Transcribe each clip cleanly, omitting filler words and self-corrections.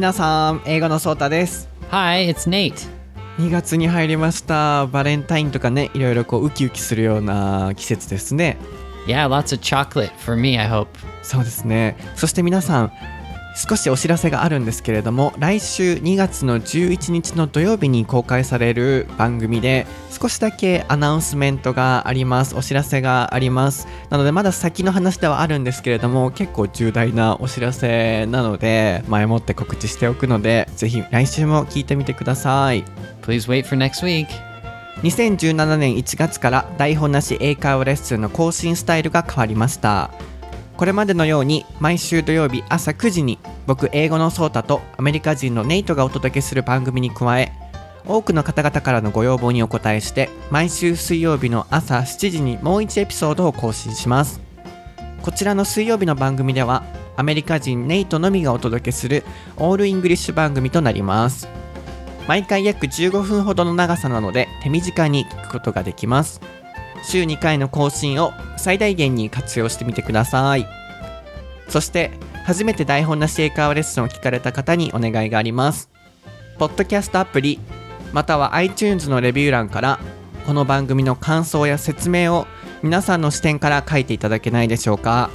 皆さん、英語のソータです。Hi, it's Nate. 2月に入りました。バレンタインとかね、いろいろこうウキウキするような季節ですね。Yeah, lots of chocolate for me, I hope. そうですね。そして皆さん、少しお知らせがあるんですけれども、来週2月の11日の土曜日に公開される番組で少しだけアナウンスメントがあります。お知らせがあります。なのでまだ先の話ではあるんですけれども、結構重大なお知らせなので前もって告知しておくので、ぜひ来週も聞いてみてください。 Please wait for next week。2017年1月から台本なし英会話レッスンの更新スタイルが変わりました。これまでのように毎週土曜日朝9時に僕、英語のソータとアメリカ人のネイトがお届けする番組に加え、多くの方々からのご要望にお応えして毎週水曜日の朝7時にもう1エピソードを更新します。こちらの水曜日の番組ではアメリカ人ネイトのみがお届けするオールイングリッシュ番組となります。毎回約15分ほどの長さなので手短に聞くことができます。週2回の更新を最大限に活用してみてください。そして初めて台本なし英会話レッスンを聞かれた方にお願いがあります。ポッドキャストアプリまたは iTunes のレビュー欄からこの番組の感想や説明を皆さんの視点から書いていただけないでしょうか。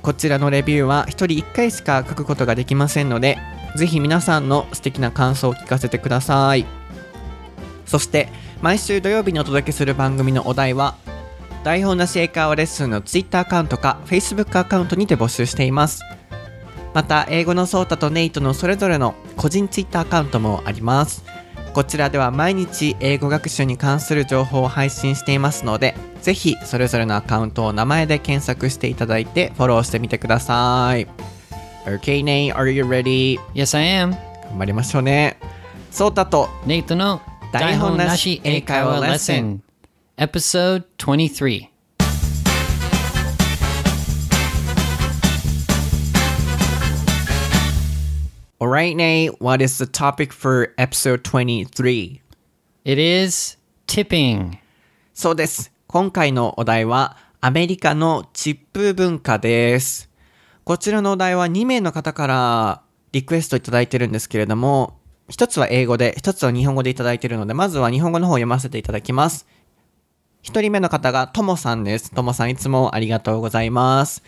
こちらのレビューは1人1回しか書くことができませんので、ぜひ皆さんの素敵な感想を聞かせてください。そして毎週土曜日にお届けする番組のお題は、台本なし英会話レッスンの Twitter アカウントか Facebook アカウントにて募集しています。また英語のソータとネイトのそれぞれの個人 Twitter アカウントもあります。こちらでは毎日英語学習に関する情報を配信していますので、ぜひそれぞれのアカウントを名前で検索していただいてフォローしてみてください。 Okay, Nate, are you ready? Yes, I am. 頑張りましょうね。ソータとネイトの台本なし英会話レッスン Episode 23。 Alright, Nate, what is the topic for episode 23? It is tipping. そうです。今回のお題はアメリカのチップ文化です。こちらのお題は2名の方からリクエストいただいてるんですけれども、一つは英語で、一つは日本語でいただいているので、まずは日本語の方を読ませていただきます。一人目の方がともさんです。ともさん、いつもありがとうございます。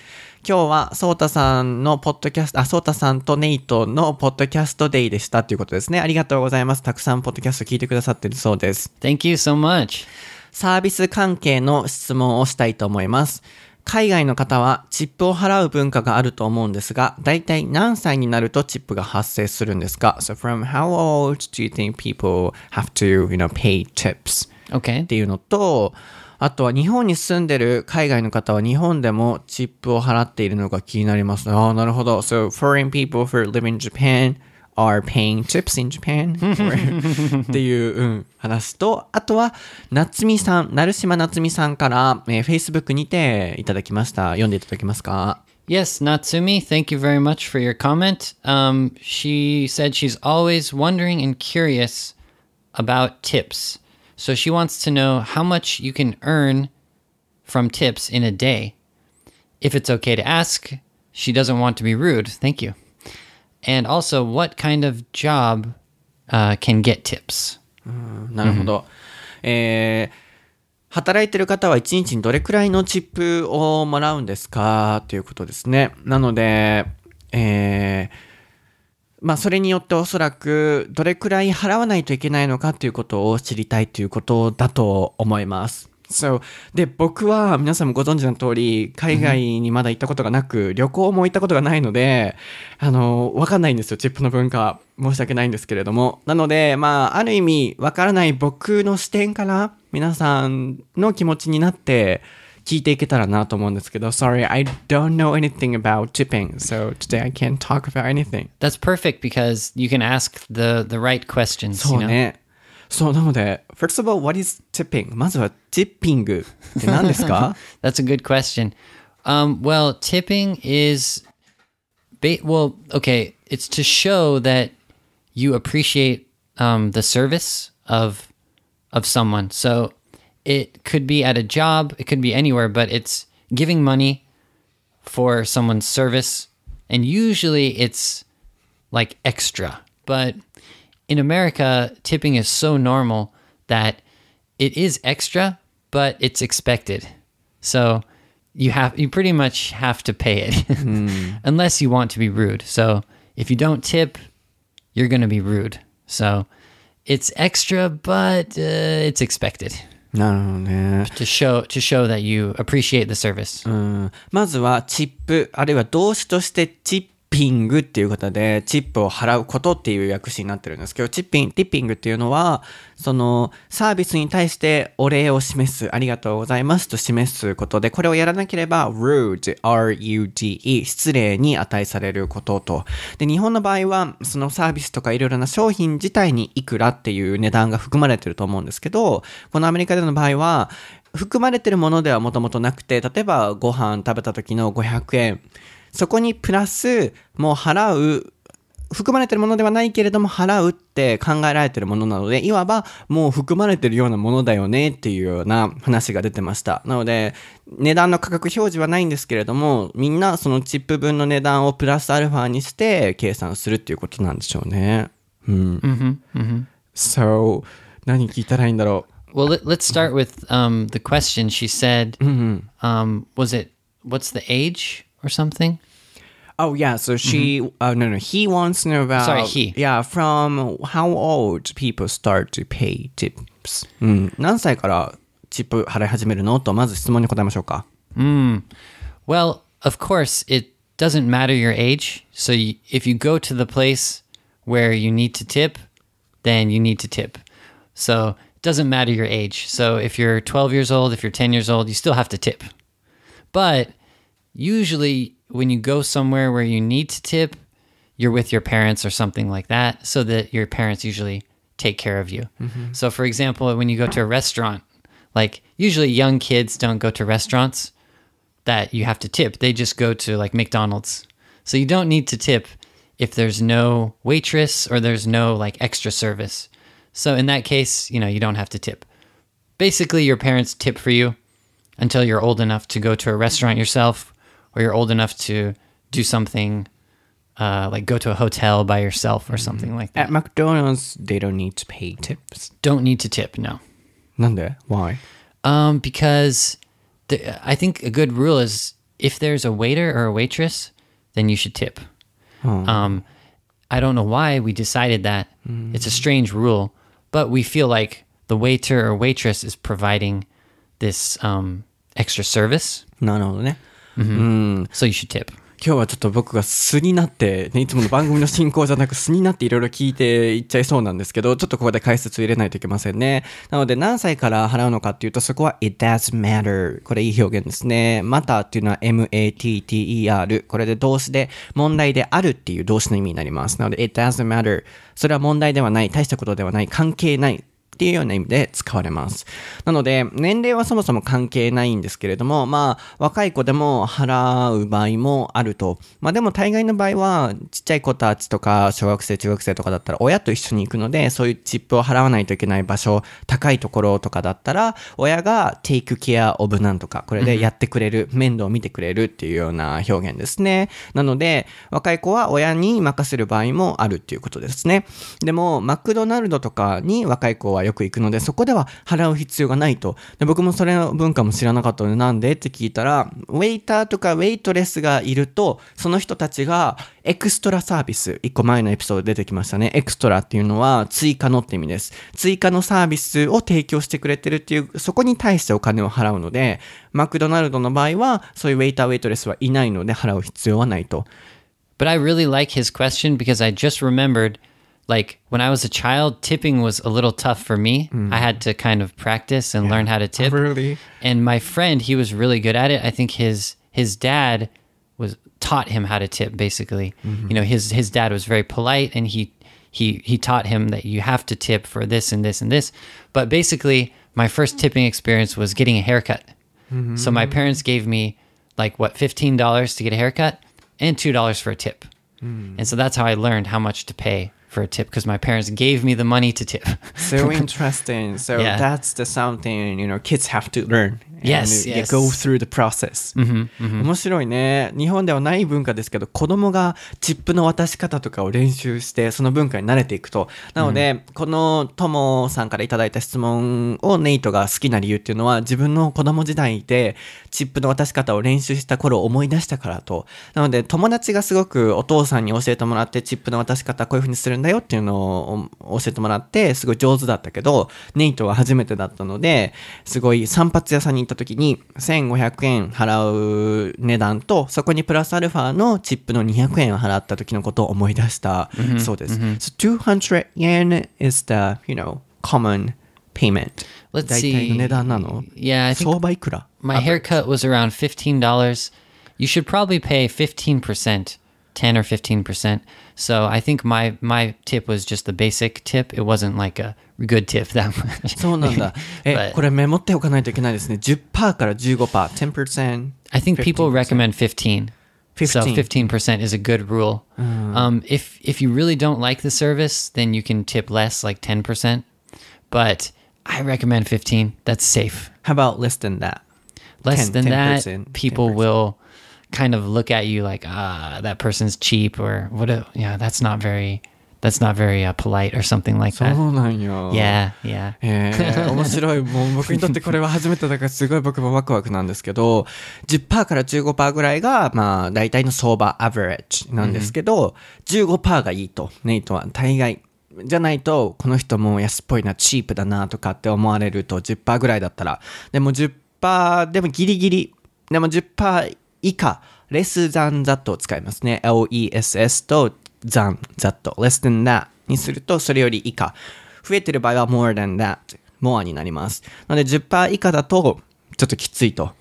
今日はソータさんのポッドキャスト、ソータさんとネイトのポッドキャストデイでしたということですね。ありがとうございます。たくさんポッドキャスト聞いてくださっているそうです。Thank you so much。サービス関係の質問をしたいと思います。海外の方はチップを払う文化があると思うんですが、だいたい何歳になるとチップが発生するんですか？ So from how old do you think people have to, pay tips? Okay. っていうのと、あとは日本に住んでる海外の方は日本でもチップを払っているのが気になります。ああ、なるほど。So foreign people who live in Japan are paying tips in Japan? っていう、話と、あとは成島夏美さんから、Facebook にていただきました。読んでいただけますか？ Yes, Natsumi, thank you very much for your comment. She said she's always wondering and curious about tips. So she wants to know how much you can earn from tips in a day. If it's okay to ask, she doesn't want to be rude. Thank you.And also, what kind of job can get tips? なるほど。働いてる方は1日にどれくらいのチップをもらうんですかということですね。なので、それによっておそらくどれくらい払わないといけないのかということを知りたいということだと思います。So, で僕は皆さんもご存知の通り海外にまだ行ったことがなく、旅行も行ったことがないので分かんないんですよ、チップの文化。申し訳ないんですけれども、なのである意味分からない僕の視点から皆さんの気持ちになって聞いていけたらなと思うんですけど。 Sorry, I don't know anything about tipping, so today I can't talk about anything. That's perfect because you can ask the right questions. そうね。そうなので、first of all, what is tipping? まずはチッピングって何ですか？ That's a good question. Well, tipping is... okay, it's to show that you appreciate the service of someone. So it could be at a job, it could be anywhere, but it's giving money for someone's service. And usually it's like extra. But in America, tipping is so normal that it is extra, but it's expected. So you pretty much have to pay it unless you want to be rude. So if you don't tip, you're going to be rude. So it's extra, but it's expected.To show that you appreciate the service. まずはチップあるいは動詞としてチッピングっていうことでチップを払うことっていう訳詞になってるんですけど、ティッピングっていうのはそのサービスに対してお礼を示す、ありがとうございますと示すことで、これをやらなければ rude R-U-D-E 失礼に値されることと、で日本の場合はそのサービスとかいろいろな商品自体にいくらっていう値段が含まれてると思うんですけど、このアメリカでの場合は含まれてるものではもともとなくて、例えばご飯食べた時の500円、そこにプラスもう払う、含まれてるものではないけれども払うって考えられてるものなので、いわばもう含まれてるようなものだよねっていうような話が出てました。なので値段の価格表示はないんですけれども、みんなそのチップ分の値段をプラスアルファにして計算するっていうことなんでしょうね。So 何聞いたらいいんだろう。 Well, let's start with、the question. She said、was it, what's the age?Or something? Oh, yeah. So she... He wants to know about... Sorry, he. Yeah, from how old people start to pay tips. 何歳からチップ払い始めるのと、まず質問に答えましょうか。Well, of course, it doesn't matter your age. So if you go to the place where you need to tip, then you need to tip. So it doesn't matter your age. So if you're 12 years old, if you're 10 years old, you still have to tip. But...Usually, when you go somewhere where you need to tip, you're with your parents or something like that, so that your parents usually take care of you. Mm-hmm. So, for example, when you go to a restaurant, like usually young kids don't go to restaurants that you have to tip. They just go to like McDonald's. So you don't need to tip if there's no waitress or there's no like extra service. So in that case, you know, you don't have to tip. Basically, your parents tip for you until you're old enough to go to a restaurant yourself.Or you're old enough to do something、like go to a hotel by yourself or something like that. At McDonald's, they don't need to pay tips. Don't need to tip, no. なんで? Why?、because I think a good rule is if there's a waiter or a waitress, then you should tip.、I don't know why we decided that.、It's a strange rule. But we feel like the waiter or waitress is providing this、extra service. なるほどね。So you should tip. 今日はちょっと僕が素になって、ね、いつもの番組の進行じゃなく素になっていろいろ聞いていっちゃいそうなんですけど、ちょっとここで解説を入れないといけませんね。なので何歳から払うのかっていうと、そこは It doesn't matter。 これいい表現ですね。またっていうのは M-A-T-T-E-R、 これで動詞で問題であるっていう動詞の意味になります。なので It doesn't matter、 それは問題ではない、大したことではない、関係ないっていうような意味で使われます。なので年齢はそもそも関係ないんですけれども、まあ若い子でも払う場合もあると。まあでも大概の場合はちっちゃい子たちとか小学生中学生とかだったら親と一緒に行くので、そういうチップを払わないといけない場所、高いところとかだったら親が take care of なんとか、これでやってくれる、面倒を見てくれるっていうような表現ですね。なので若い子は親に任せる場合もあるっていうことですね。でもマクドナルドとかに若い子はよく行くので、そこでは払う必要がないと。で僕もそれの文化も知らなかったので、なんでって聞いたら、ウェイターとかウェイトレスがいるとその人たちがエクストラサービス、1個前のエピソード出てきましたね。エクストラっていうのは追加のって意味です。追加のサービスを提供してくれてるっていう、そこに対してお金を払うので、マクドナルドの場合はそういうウェイターウェイトレスはいないので払う必要はないと。 But I really like his question because I just remembered Like, when I was a child, tipping was a little tough for me. I had to kind of practice and learn how to tip. Really. And my friend, he was really good at it. I think his dad taught him how to tip, basically. You know, his dad was very polite, and he taught him that you have to tip for this and this and this. But basically, my first tipping experience was getting a haircut. So my parents gave me, like, what, $15 to get a haircut and $2 for a tip. And so that's how I learned how much to pay for a tip because my parents gave me the money to tip. So interesting. So yeah. That's the something, you know, kids have to learn. Yes, yes. Go through the process. Mm-hmm, mm-hmm. 面白いね。日本ではない文化ですけど、子供がチップの渡し方とかを練習して、その文化に慣れていくと。なので、mm-hmm. このトモさんからいただいた質問をネイトが好きな理由っていうのは、自分の子供時代でチップの渡し方を練習した頃を思い出したからと。なので、友達がすごくお父さんに教えてもらって、チップの渡し方こういう風にするんだよっていうのを教えてもらって、すごい上手だったけど、ネイトは初めてだったので、すごい散髪屋さんに行った時に1500円払う値段とそこにプラスアルファのチップの200円を払った時のことを思い出した、mm-hmm. そうです、mm-hmm. So 200 yen is the, you know, common payment. Let's see. 大体の値段なの? Yeah, I think 相場いくら? My haircut was around $15. You should probably pay 15%, 10 or 15%. So I think my tip was just the basic tip. It wasn't like a good tip that much. そうなんだ。これメモっておかないといけないですね。10% から 15%、10%. I think people recommend 15%. So 15% is a good rule. If you really don't like the service, then you can tip less, like 10%. But I recommend 15%. That's safe. How about less than that? Less than that, people will...kind of look at you like, ah, that person's cheap or what? Yeah, that's not very polite or something like that. そうなんよ。Yeah, yeah. 面白い。もう僕にとってこれは初めてだからすごい僕もワクワクなんですけど、10% から 15% ぐらいがまあ大体の相場 average なんですけど、mm-hmm. 15% がいいとネイトは大概。じゃないとこの人も安っぽいな、チープだなとかって思われると 10% ぐらいだったら、でも 10% でもギリギリ、でも 10%以下、less than that を使いますね。less と than that、less than that にするとそれより以下。増えてる場合は more than that、more になります。なので 10% 以下だとちょっときついと。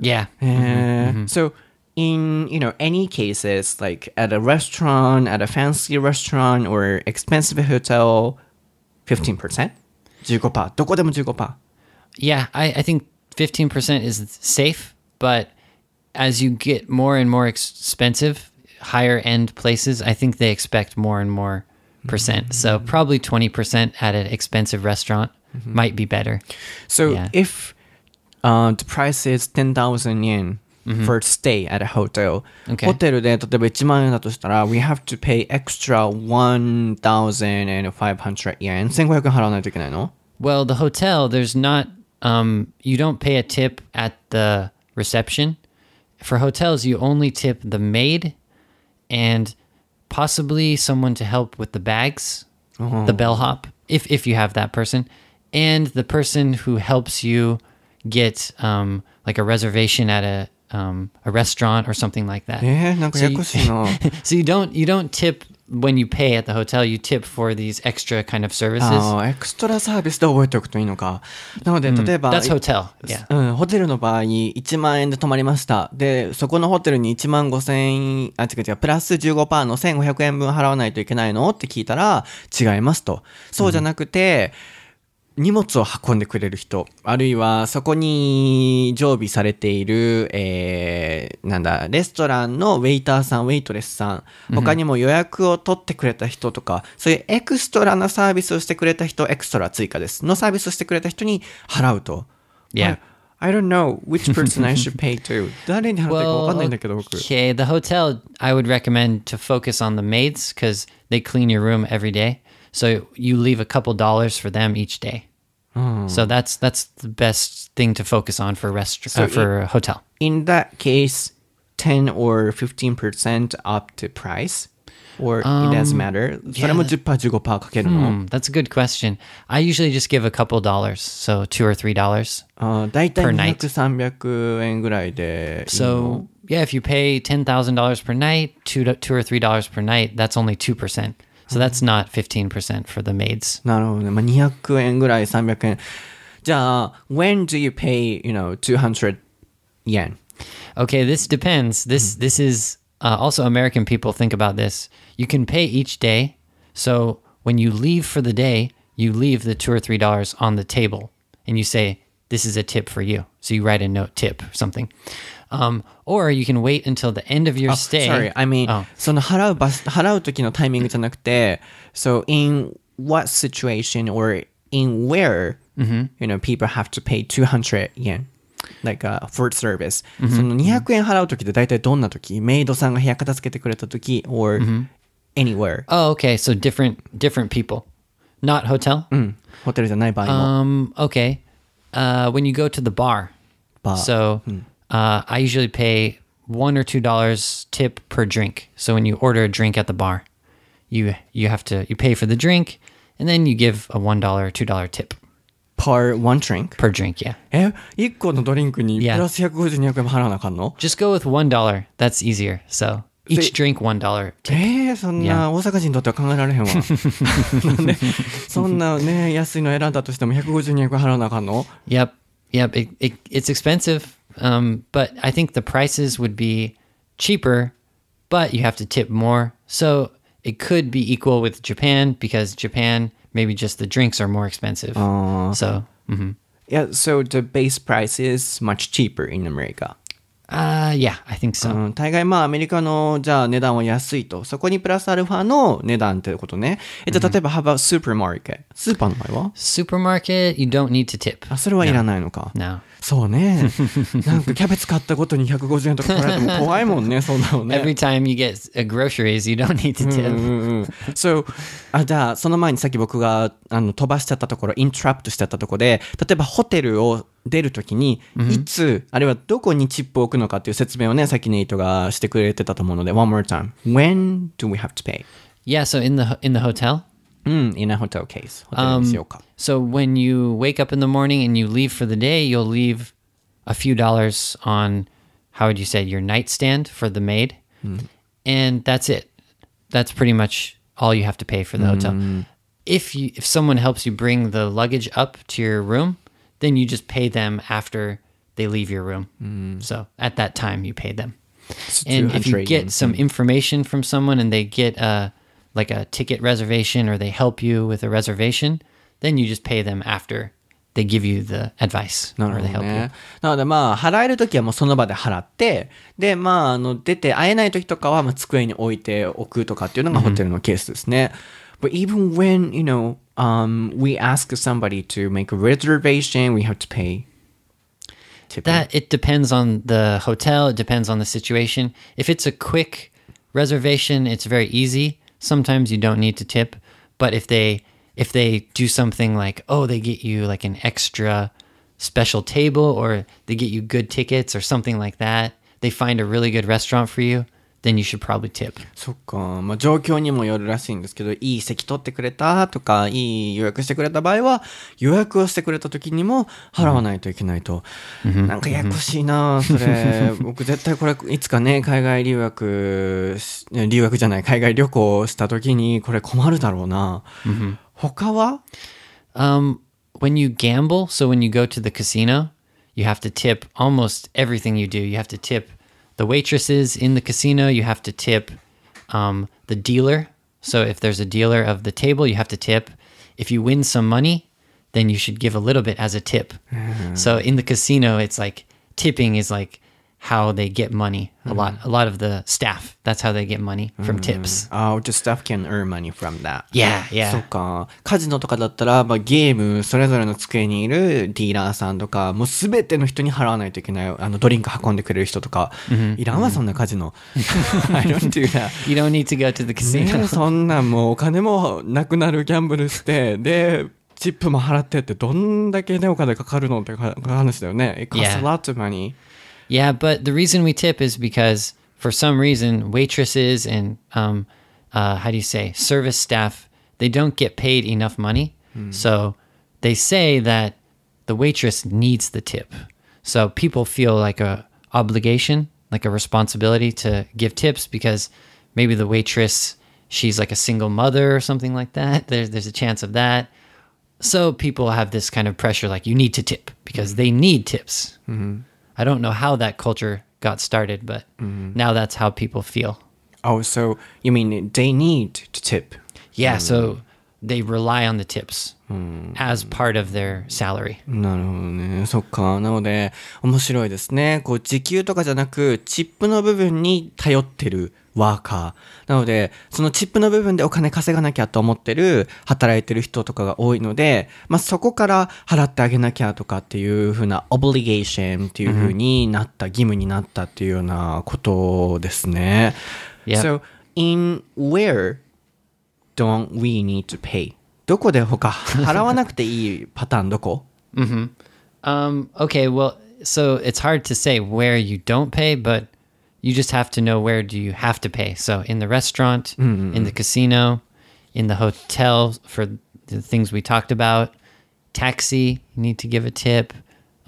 Yeah. Mm-hmm. So in, you know, any cases, like at a restaurant, at a fancy restaurant or expensive hotel, 15%? 15%? どこでも 15%? Yeah, I think 15% is safe, but...As you get more and more expensive, higher end places, I think they expect more and more percent. So probably 20% at an expensive restaurant mm-hmm. might be better. So yeah. If the price is 10,000 yen mm-hmm. for stay at a hotel, okay. ホテルで例えば1万円だとしたら we have to pay extra 1,500 yen. 1,500 払わないといけないの? Well, the hotel, there's not, you don't pay a tip at the reception.For hotels, you only tip the maid and possibly someone to help with the bags, the bellhop, if you have that person, and the person who helps you get like a reservation at a restaurant or something like that. So you don't tip when you pay at the hotel, you tip for these extra kind of services. エクストラサービスで覚えておくといいのか。なので、例えば、That's hotel. Yeah. ホテルの場合、1万円で泊まりました。で、そこのホテルに1万5千円、違う、プラス 15% の1500円分払わないといけないのって聞いたら、違いますと。そうじゃなくて、荷物を運んでくれる人、あるいはそこに常備されている、レストランのウェイターさん、ウェイトレスさん、他にも予約を取ってくれた人とか、そういうエクストラなサービスをしてくれた人、エクストラ追加です。のサービスをしてくれた人に払うと。Yeah. I don't know which person I should pay to. 誰に払っていいか分かんないんだけど、僕。Okay, the hotel, I would recommend to focus on the maids, because they clean your room every day.So you leave a couple dollars for them each day. Oh. So that's the best thing to focus on for for a hotel. In that case, 10 or 15% up to price, or it doesn't matter. Yeah. それも 10% 15% かけるの? That's a good question. I usually just give a couple dollars, so $2 or $3 per night. 200、300円ぐらいでいいの? So yeah, if you pay $10,000 per night, $2 or $3 per night, that's only 2%.So that's not 15% for the maids. なるほどね。まあ、200円ぐらい、300円。じゃあ、when do you pay, you know, 200 yen? Okay, this depends. This is also American people think about this. You can pay each day. So when you leave for the day, you leave the $2 or $3 on the table. And you say, this is a tip for you. So you write a note, tip, something. Or you can wait until the end of your stay. Sorry, I mean, その払う時のタイミングじゃなくて、so in what situation or in where, you know, people have to pay 200 yen, like for service. その200円払う時って大体どんな時？メイドさんが部屋片付けてくれた時 or anywhere. Oh, okay, so different people. Not hotel? ホテルじゃない場合も。Okay. When you go to the bar. So I usually pay $1 or $2 tip per drink. So when you order a drink at the bar, you pay for the drink, and then you give a $1 or $2 tip per one drink. Per drink, yeah. 1個のドリンクにプラス150、200円払わなあかんの？ Just go with $1. That's easier. So each drink $1 tip. そんな大阪人にとっては考えられへんわ。なんでそんなね安いの選んだとしても150、200円払わなあかんの？ Yep. It's expensive.But I think the prices would be cheaper, but you have to tip more. So it could be equal with Japan, because Japan, maybe just the drinks are more expensive. Yeah, so the base price is much cheaper in America. Yeah, I think so. 大概まあアメリカのじゃあ値段は安いと。そこにプラスアルファの値段ってことね。じゃあ例えば how about supermarket? スーパーの場合は Supermarket, you don't need to tip. それはいらないのか。No.そうね。なんかキャベツ買ったごとに150円とか取られても怖いもんね、そんなのね。Every time you get groceries, you don't need to tip. So, じゃあその前にさっき僕が飛ばしちゃったところ、イントラプトしちゃったところで、例えばホテルを出るときに、いつ、あるいはどこにチップを置くのかっていう説明をね、さっきネイトがしてくれてたと思うので、one more time. When do we have to pay? Yeah, so in the hotel?In a hotel case. So when you wake up in the morning and you leave for the day, you'll leave a few dollars on, how would you say, your nightstand for the maid. And that's it. That's pretty much all you have to pay for the hotel. If someone helps you bring the luggage up to your room, then you just pay them after they leave your room. So at that time, you pay them. And if you get some information from someone and they get like a ticket reservation or they help you with a reservation, then you just pay them after they give you the advice or they help you. なのでまあ払えるときはもうその場で払って、でまあ出て会えないときとかはまあ机に置いておくとかっていうのがホテルのケースですね。But even when, you know, we ask somebody to make a reservation, we have to pay. That it depends on the hotel, it depends on the situation. If it's a quick reservation, it's very easy.Sometimes you don't need to tip, but if they do something like, oh, they get you like an extra special table or they get you good tickets or something like that, they find a really good restaurant for you, then you should probably tip. そっか、まあ状況にもよるらしいんですけど、いい席取ってくれたとか、いい予約してくれた場合は、予約をしてくれた時にも払わないといけないと。なんかややこしいな、それ。僕絶対これいつかね、海外旅行した時にこれ困るだろうな。他は？When you gamble, so when you go to the casino, you have to tip almost everything you do. You have to tip.The waitresses in the casino, you have to tip the dealer. So if there's a dealer of the table, you have to tip. If you win some money, then you should give a little bit as a tip. So in the casino, it's like tipping is like how they get money. A lot of the staff, that's how they get money from tips. Oh, the staff can earn money from that. Yeah. そうか。カジノとかだったら、まあ、ゲームそれぞれの机にいるディーラーさんとか、もうすべての人に払わないといけない。ドリンク運んでくれる人とか、いらんわそんなカジノ。I don't do that. You don't need to go to the casino. ね、そんなもうお金もなくなるギャンブルしてで。チップも払ってってどんだけねお金かかるのって話だよね。It costs a lot of money. Yeah, but the reason we tip is because for some reason waitresses and service staff, they don't get paid enough money. So they say that the waitress needs the tip. So people feel like a obligation, like a responsibility to give tips because maybe the waitress, she's like a single mother or something like that. There's a chance of that.So people have this kind of pressure, like you need to tip because they need tips. I don't know how that culture got started, but now that's how people feel. Oh, so you mean they need to tip? Yeah, so they rely on the tips as part of their salary. なるほどね。そっか。なので面白いですね。こう時給とかじゃなくチップの部分に頼ってるワーカー。なのでそのチップの部分でお金稼がなきゃと思ってる働いてる人とかが多いので、まあ、そこから払ってあげなきゃとかっていう風なオブリゲーションっていう風になった、義務になったっていうようなことですね。Yep. So in where don't we need to pay? どこで他払わなくていいパターンどこ？ Mm-hmm. Okay, well, so it's hard to say where you don't pay, but you just have to know where do you have to pay. So in the restaurant, in the casino, in the hotel for the things we talked about, taxi, you need to give a tip.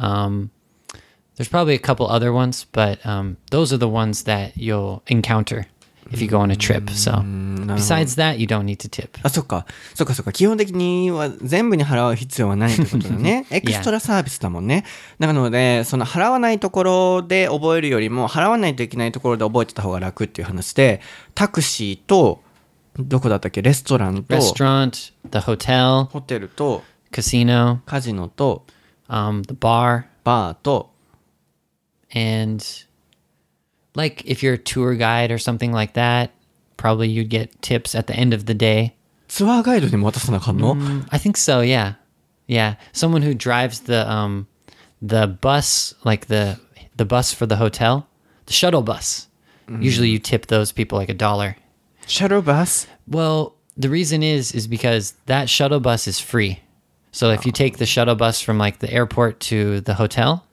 There's probably a couple other ones, but those are the ones that you'll encounter.If you go on a trip, so besides that, you don't need to tip. あ、そっか、そっかそっか。基本的には全部に払う必要はないってことだね。エクストラサービスだもんね。なので、その払わないところで覚えるよりも払わないといけないところで覚えてた方が楽っていう話で、タクシーとどこだったっけ？レストランと、the hotel、ホテルと、casino、カジノと、the bar、バーと、and Like if you're a tour guide or something like that, probably you'd get tips at the end of the day. ツアーガイドにも渡さなあかんの？ I think so, yeah. Yeah, someone who drives the bus, like the bus for the hotel, the shuttle bus. Usually you tip those people like $1. Shuttle bus? Well, the reason is because that shuttle bus is free. So if you take the shuttle bus from like the airport to the hotel,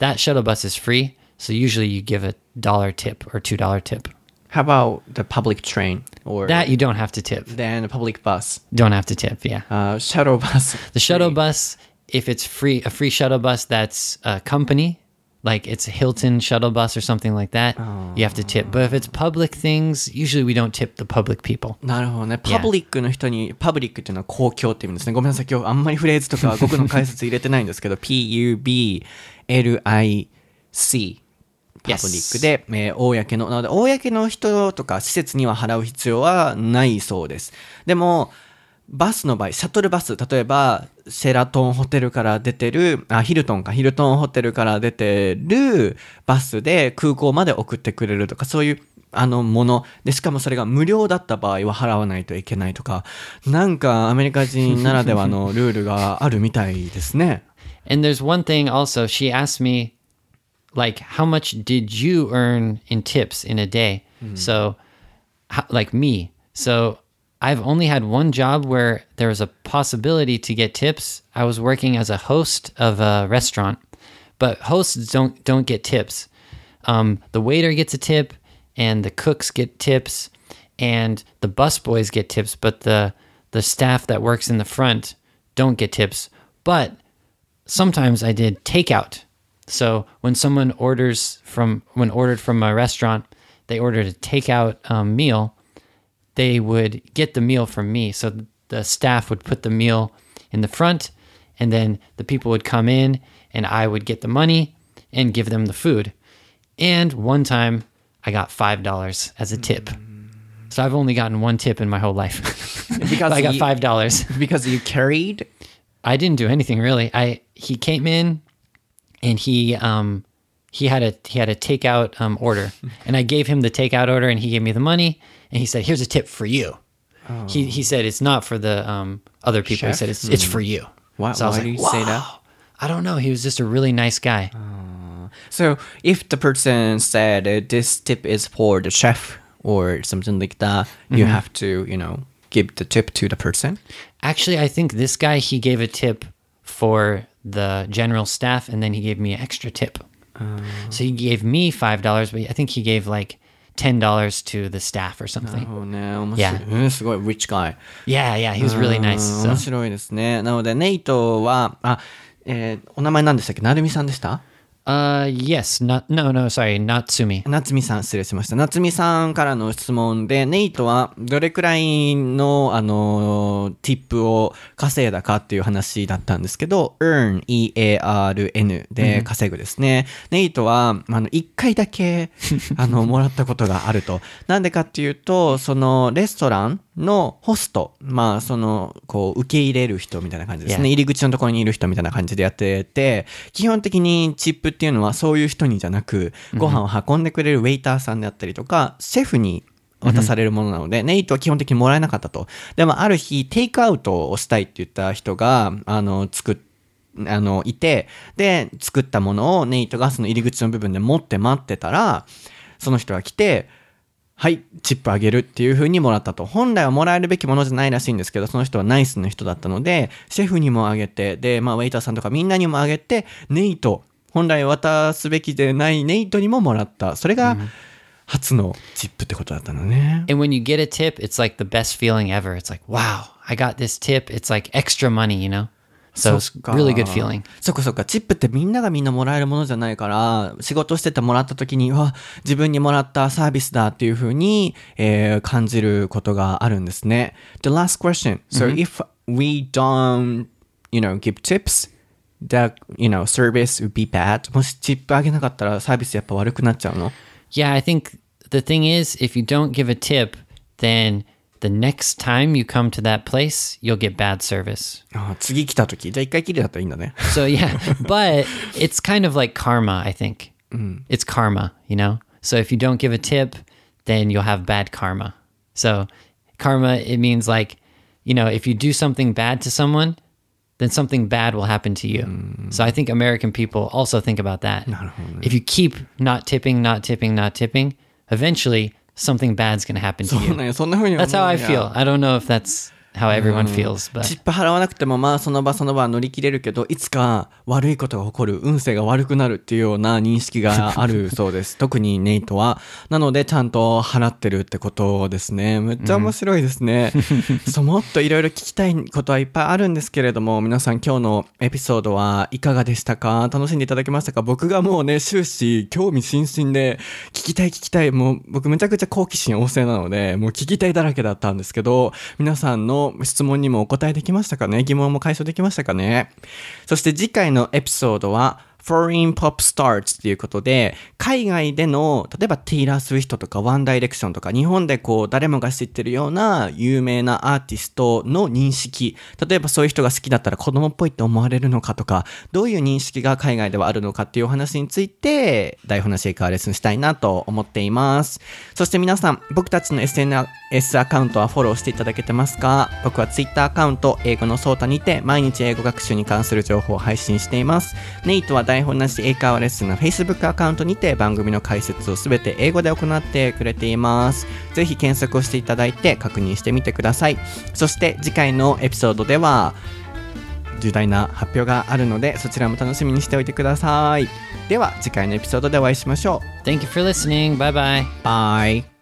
that shuttle bus is free.So usually you give a dollar tip or $2 tip. How about the public train? Or that you don't have to tip. Then the public bus. Don't have to tip, yeah. Shuttle bus. The shuttle bus, if it's free, a free shuttle bus that's a company, like it's a Hilton shuttle bus or something like that, you have to tip. But if it's public things, usually we don't tip the public people. なるほどね。パブリックの人に、パブリックっていうのは公共って意味ですね。ごめんなさい、今日あんまりフレーズとか僕の解説入れてないんですけど、PUBLIC。パブリックで、yes. 公のなので公の人とか施設には払う必要はないそうです。でもバスの場合、シャトルバス、例えばシェラトンホテルから出てる、ヒルトンホテルから出てるバスで空港まで送ってくれるとか、そういうもので、しかもそれが無料だった場合は払わないといけないとか、なんかアメリカ人ならではのルールがあるみたいですね。And there's one thing also, she asked me.Like, how much did you earn in tips in a day? So, like me. So, I've only had one job where there was a possibility to get tips. I was working as a host of a restaurant. But hosts don't get tips. The waiter gets a tip, and the cooks get tips, and the busboys get tips. But the staff that works in the front don't get tips. But sometimes I did takeout.So when someone ordered from a restaurant, they ordered a takeout meal, they would get the meal from me. So the staff would put the meal in the front, and then the people would come in, and I would get the money and give them the food. And one time, I got $5 as a tip. So I've only gotten one tip in my whole life. Because I got $5. Because you carried? I didn't do anything, really. He came in.And he had a takeout order, and I gave him the takeout order, and he gave me the money, and he said, "Here's a tip for you." He said, "It's not for the other people." Chef? He said, "It's for you." Why, so I was why like, did he say that? I don't know. He was just a really nice guy. So if the person said this tip is for the chef or something like that, you have to give the tip to the person. Actually, I think this guy he gave a tip for.The general staff, and then he gave me an extra tip. So he gave me $5, but I think he gave like $10 to the staff or something. Oh, no. Yeah. すごい rich guy. Yeah, yeah. He was really nice. 面白いですね。なので、ネイトは、お名前何でしたっけ？なるみさんでした？Yes, Natsumi. 夏美さん、失礼しました。夏美さんからの質問で、ネイトはどれくらいの、ティップを稼いだかっていう話だったんですけど、earn, E-A-R-N で稼ぐですね。ネイトは、一回だけ、もらったことがあると。なんでかっていうと、その、レストランのホスト、まあそのこう受け入れる人みたいな感じですね。入り口のところにいる人みたいな感じでやってて、基本的にチップっていうのはそういう人にじゃなく、ご飯を運んでくれるウェイターさんであったりとかシェフに渡されるものなので、ネイトは基本的にもらえなかったと。でもある日テイクアウトをしたいって言った人が作っていて、で作ったものをネイトがその入り口の部分で持って待ってたら、その人が来て、はいチップあげるっていう風にもらったと。本来はもらえるべきものじゃないらしいんですけど、その人はナイスな人だったのでシェフにもあげて、でまあウェイターさんとかみんなにもあげて、ネイト本来渡すべきでないネイトにももらった。それが初のチップってことだったのね。 And when you get a tip, it's like the best feeling ever. It's like, wow, I got this tip. It's like extra money, you know?So it's really good feeling. そっかチップってみんながみんなもらえるものじゃないから、仕事しててもらった時にわ自分にもらったサービスだっていう風に、感じることがあるんですね。 The last question. So、if we don't give tips, the service would be bad. もしチップあげなかったらサービスやっぱ悪くなっちゃうの？ Yeah, I think the thing is, if you don't give a tip, then the next time you come to that place, you'll get bad service. 次来た時、じゃあ一回きりだったらいいんだね。So yeah, but it's kind of like karma, I think. It's karma, you know? So if you don't give a tip, then you'll have bad karma. So karma, it means like, you know, if you do something bad to someone, then something bad will happen to you. So I think American people also think about that. なるほどね。If you keep not tipping, eventually...Something bad's gonna happen to you. That's how I feel. I don't know if that's how everyone feels. But チップ払わなくてもまあその場乗り切れるけど、いつか悪いことが起こる、運勢が悪くなるっていうような認識があるそうです。特にネイトはなのでちゃんと払ってるってことですね。めっちゃ面白いですね。もっといろいろ聞きたいことはいっぱいあるんですけれども、皆さん今日のエピソードはいかがでしたか？楽しんでいただけましたか？僕がもうね終始興味津々で聞きたい、もう僕めちゃくちゃ好奇心旺盛なのでもう聞きたいだらけだったんですけど、皆さんの質問にもお答えできましたかね？疑問も解消できましたかね？そして次回のエピソードは Foreign Pop Stars ということで、海外での例えばテイラー・スウィフトとかワンダイレクションとか、日本でこう誰もが知ってるような有名なアーティストの認識、例えばそういう人が好きだったら子供っぽいって思われるのかとか、どういう認識が海外ではあるのかっていうお話について台本なし英会話レッスンしたいなと思っています。そして皆さん、僕たちの SNS アカウントはフォローしていただけてますか？僕は Twitter アカウント英語のそうたにて毎日英語学習に関する情報を配信しています。ネイトは台本なし英会話レッスンの Facebook アカウントにて番組の解説をすべて英語で行ってくれています。ぜひ検索をしていただいて確認してみてください。そして次回のエピソードでは重大な発表があるので、そちらも楽しみにしておいてください。では次回のエピソードでお会いしましょう。 Thank you for listening. Bye bye. Bye.